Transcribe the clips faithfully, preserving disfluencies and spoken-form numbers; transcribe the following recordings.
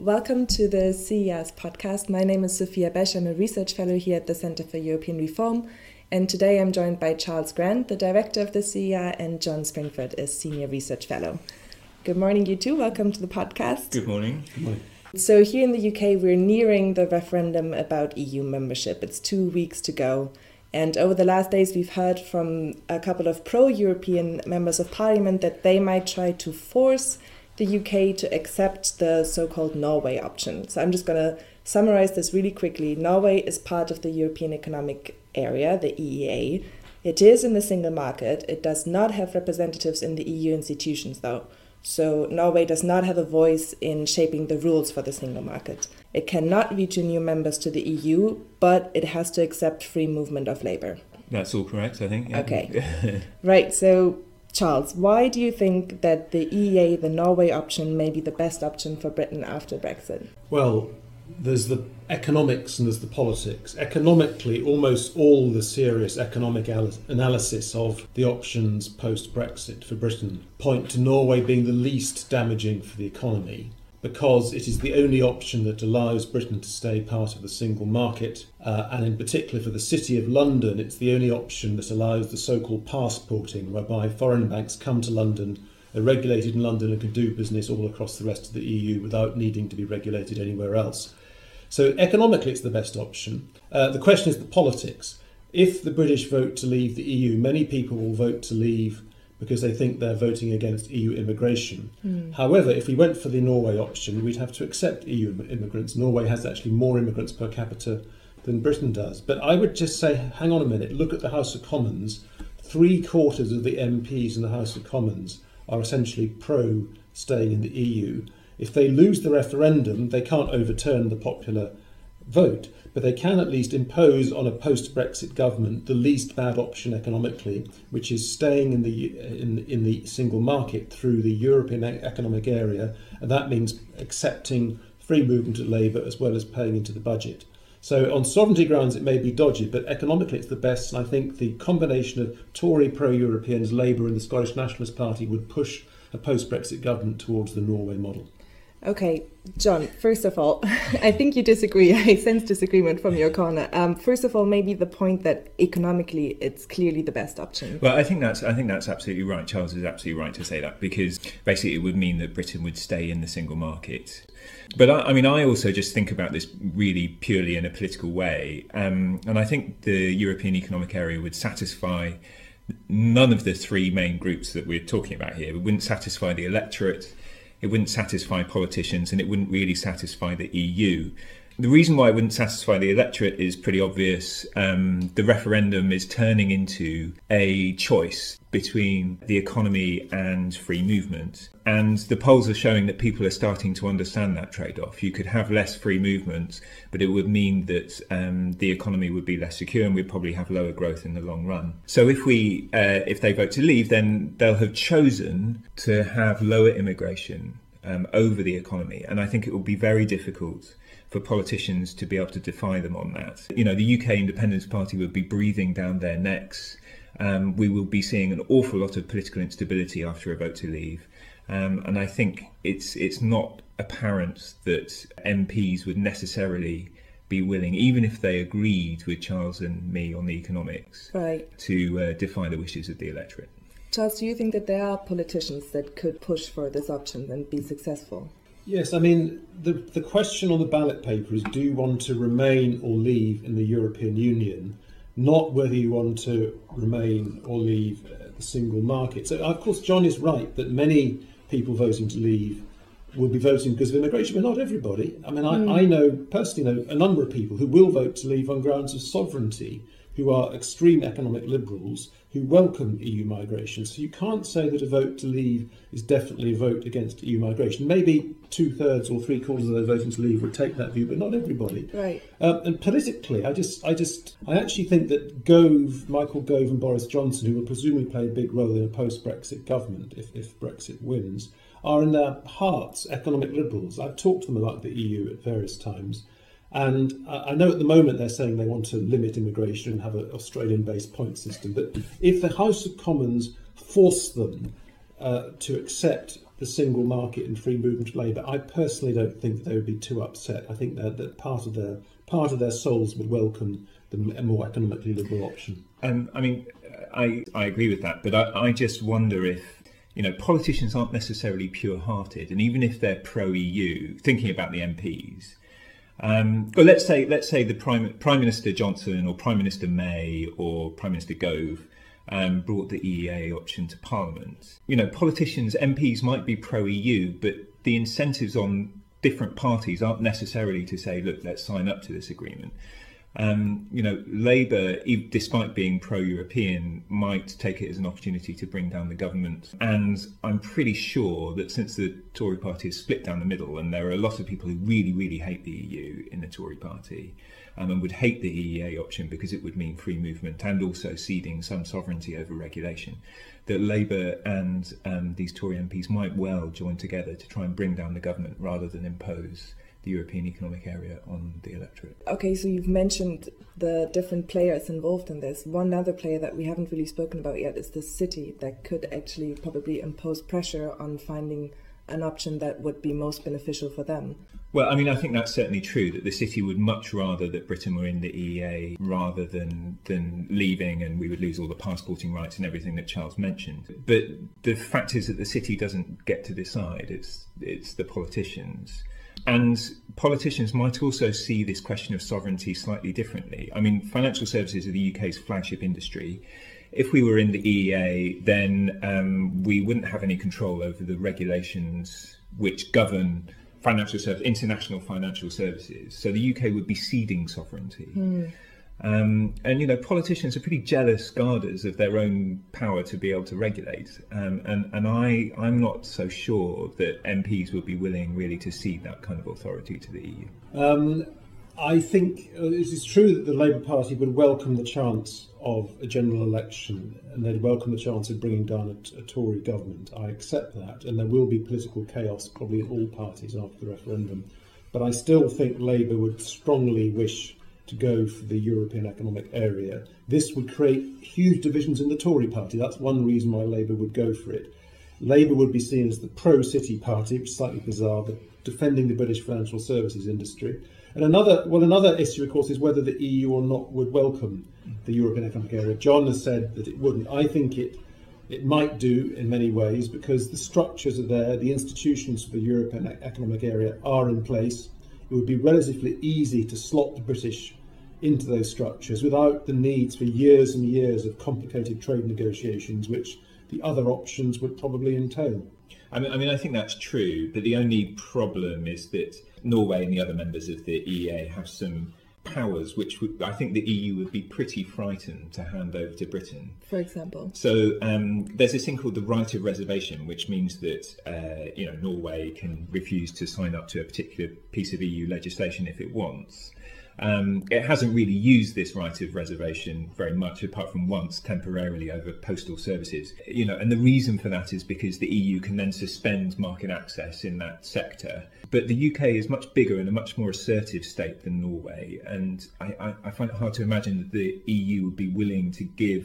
Welcome to the C E R's podcast. My name is Sophia Besch. I'm a research fellow here at the Centre for European Reform. And today I'm joined by Charles Grant, the director of the C E R, and John Springford, a senior research fellow. Good morning, you two. Welcome to the podcast. Good morning. Good morning. So here in the U K, we're nearing the referendum about E U membership. It's two weeks to go. And over the last days, we've heard from a couple of pro-European members of parliament that they might try to force the U K to accept the so-called Norway option. So I'm just going to summarize this really quickly. Norway is part of the European Economic Area, the E E A. It is in the single market. It does not have representatives in the E U institutions, though. So Norway does not have a voice in shaping the rules for the single market. It cannot veto new members to the E U, but it has to accept free movement of labour. That's all correct, I think. Yeah. Okay. Right, so Charles, why do you think that the E E A, the Norway option, may be the best option for Britain after Brexit? Well, there's the economics and there's the politics. Economically, almost all the serious economic al- analysis of the options post-Brexit for Britain point to Norway being the least damaging for the economy, because it is the only option that allows Britain to stay part of the single market, uh, and in particular for the City of London, it's the only option that allows the so-called passporting, whereby foreign banks come to London, are regulated in London and can do business all across the rest of the E U without needing to be regulated anywhere else. So economically it's the best option. Uh, the question is the politics. If the British vote to leave the E U, many people will vote to leave because they think they're voting against E U immigration. Mm. However, if we went for the Norway option, we'd have to accept E U immigrants. Norway has actually more immigrants per capita than Britain does. But I would just say, hang on a minute, look at the House of Commons. Three quarters of the M Ps in the House of Commons are essentially pro staying in the E U. If they lose the referendum, they can't overturn the popular vote, but they can at least impose on a post-Brexit government the least bad option economically, which is staying in the in, in the single market through the European Economic Area, and that means accepting free movement of labour as well as paying into the budget. So on sovereignty grounds it may be dodgy, but economically it's the best, and I think the combination of Tory pro-Europeans, Labour and the Scottish Nationalist Party would push a post-Brexit government towards the Norway model. Okay, John, first of all, I think you disagree. I sense disagreement from your corner. Um, first of all, maybe the point that economically it's clearly the best option. Well, I think that's I think that's absolutely right. Charles is absolutely right to say that, because basically it would mean that Britain would stay in the single market. But I, I mean, I also just think about this really purely in a political way. Um, and I think the European Economic Area would satisfy none of the three main groups that we're talking about here. It wouldn't satisfy the electorate. It wouldn't satisfy politicians, and it wouldn't really satisfy the E U. The reason why it wouldn't satisfy the electorate is pretty obvious. Um, the referendum is turning into a choice between the economy and free movement. And the polls are showing that people are starting to understand that trade-off. You could have less free movement, but it would mean that um, the economy would be less secure and we'd probably have lower growth in the long run. So if we, uh, if they vote to leave, then they'll have chosen to have lower immigration um, over the economy. And I think it will be very difficult for politicians to be able to defy them on that. You know, the U K Independence Party would be breathing down their necks. Um, we will be seeing an awful lot of political instability after a vote to leave. Um, and I think it's it's not apparent that M Ps would necessarily be willing, even if they agreed with Charles and me on the economics, right, to uh, defy the wishes of the electorate. Charles, do you think that there are politicians that could push for this option and be successful? Yes, I mean, the, the question on the ballot paper is, do you want to remain or leave in the European Union? Not whether you want to remain or leave the single market. So, of course, John is right that many people voting to leave will be voting because of immigration, but not everybody. I mean, I, mm. I know, personally know a number of people who will vote to leave on grounds of sovereignty, who are extreme economic liberals, who welcome E U migration. So you can't say that a vote to leave is definitely a vote against E U migration. Maybe two-thirds or three-quarters of those voting to leave would take that view, but not everybody. Right. Um, and politically, I just, I just, I actually think that Gove, Michael Gove and Boris Johnson, who will presumably play a big role in a post-Brexit government if, if Brexit wins, are in their hearts economic liberals. I've talked to them about the E U at various times. And I know at the moment they're saying they want to limit immigration and have an Australian-based point system. But if the House of Commons force them uh, to accept the single market and free movement of labour, I personally don't think they would be too upset. I think that, that part of their part of their souls would welcome the more economically liberal option. Um, I mean, I I agree with that, but I, I just wonder if, you know, politicians aren't necessarily pure-hearted, and even if they're pro-E U, thinking about the M Ps, um, or let's say let's say the Prime Prime Minister Johnson or Prime Minister May or Prime Minister Gove Um, brought the E E A option to Parliament. You know, politicians, M Ps might be pro-E U, but the incentives on different parties aren't necessarily to say, look, let's sign up to this agreement. Um, you know, Labour, despite being pro-European, might take it as an opportunity to bring down the government. And I'm pretty sure that since the Tory party is split down the middle, and there are a lot of people who really, really hate the E U in the Tory party, Um, and would hate the E E A option because it would mean free movement and also ceding some sovereignty over regulation, that Labour and um, these Tory M Ps might well join together to try and bring down the government rather than impose the European Economic Area on the electorate. Okay, so you've mentioned the different players involved in this. One other player that we haven't really spoken about yet is the city, that could actually probably impose pressure on finding an option that would be most beneficial for them. Well, I mean, I think that's certainly true, that the city would much rather that Britain were in the E E A rather than than leaving, and we would lose all the passporting rights and everything that Charles mentioned. But the fact is that the city doesn't get to decide, it's it's the politicians. And politicians might also see this question of sovereignty slightly differently. I mean, financial services are the U K's flagship industry. If we were in the E E A, then um, we wouldn't have any control over the regulations which govern financial service, international financial services. So the U K would be ceding sovereignty. Mm. Um, and, you know, politicians are pretty jealous guarders of their own power to be able to regulate. Um, and and I, I'm not so sure that M Ps would be willing really to cede that kind of authority to the E U. Um, I think it's true that the Labour Party would welcome the chance of a general election, and they'd welcome the chance of bringing down a, a Tory government. I accept that, and there will be political chaos probably in all parties after the referendum. But I still think Labour would strongly wish to go for the European Economic Area. This would create huge divisions in the Tory party. That's one reason why Labour would go for it. Labour would be seen as the pro-city party, which is slightly bizarre, but defending the British financial services industry. And another, well, another issue, of course, is whether the E U or not would welcome the European Economic Area. John has said that it wouldn't. I think it, it might do in many ways, because the structures are there, the institutions for the European Economic Area are in place. It would be relatively easy to slot the British into those structures without the needs for years and years of complicated trade negotiations, which the other options would probably entail. I mean, I mean, I think that's true, but the only problem is that Norway and the other members of the E E A have some powers which would, I think the E U would be pretty frightened to hand over to Britain. For example? So um, there's this thing called the right of reservation, which means that uh, you know, Norway can refuse to sign up to a particular piece of E U legislation if it wants. Um, it hasn't really used this right of reservation very much, apart from once temporarily over postal services. You know, and the reason for that is because the E U can then suspend market access in that sector. But the U K is much bigger and a much more assertive state than Norway, and I, I, I find it hard to imagine that the E U would be willing to give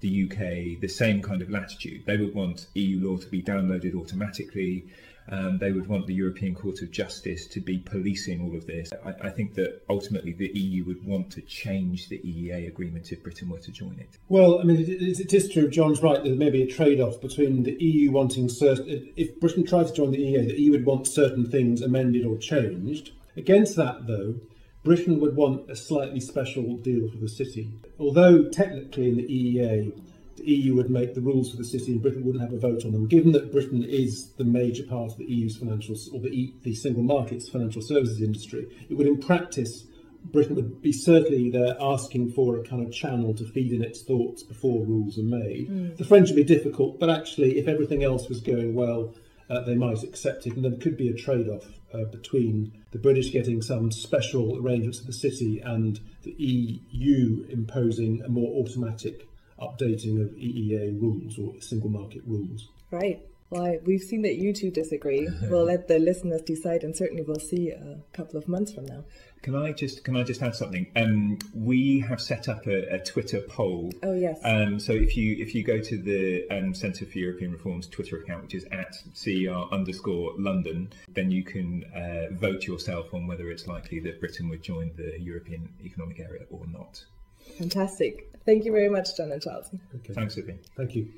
the U K the same kind of latitude. They would want E U law to be downloaded automatically. Um, they would want the European Court of Justice to be policing all of this. I, I think that ultimately the E U would want to change the E E A agreement if Britain were to join it. Well, I mean, it, it, it is true. John's right. There may be a trade-off between the E U wanting certain... If Britain tried to join the E E A, the E U would want certain things amended or changed. Against that, though, Britain would want a slightly special deal for the city. Although technically in the E E A... the E U would make the rules for the city and Britain wouldn't have a vote on them. Given that Britain is the major part of the E U's financial, or the, e, the single market's financial services industry, it would in practice, Britain would be certainly there asking for a kind of channel to feed in its thoughts before rules are made. Mm. The French would be difficult, but actually if everything else was going well, uh, they might accept it, and there could be a trade-off uh, between the British getting some special arrangements for the city and the E U imposing a more automatic updating of E E A rules or single market rules. Right. Well, we've seen that you two disagree. We'll let the listeners decide, and certainly we'll see a couple of months from now. Can I just can I just add something? Um, we have set up a, a Twitter poll. Oh yes. Um, so if you if you go to the um, Centre for European Reform's Twitter account, which is at C E R underscore London, then you can uh, vote yourself on whether it's likely that Britain would join the European Economic Area or not. Fantastic. Thank you very much, John and Charles. Okay. Thanks, Sophie. Thank you.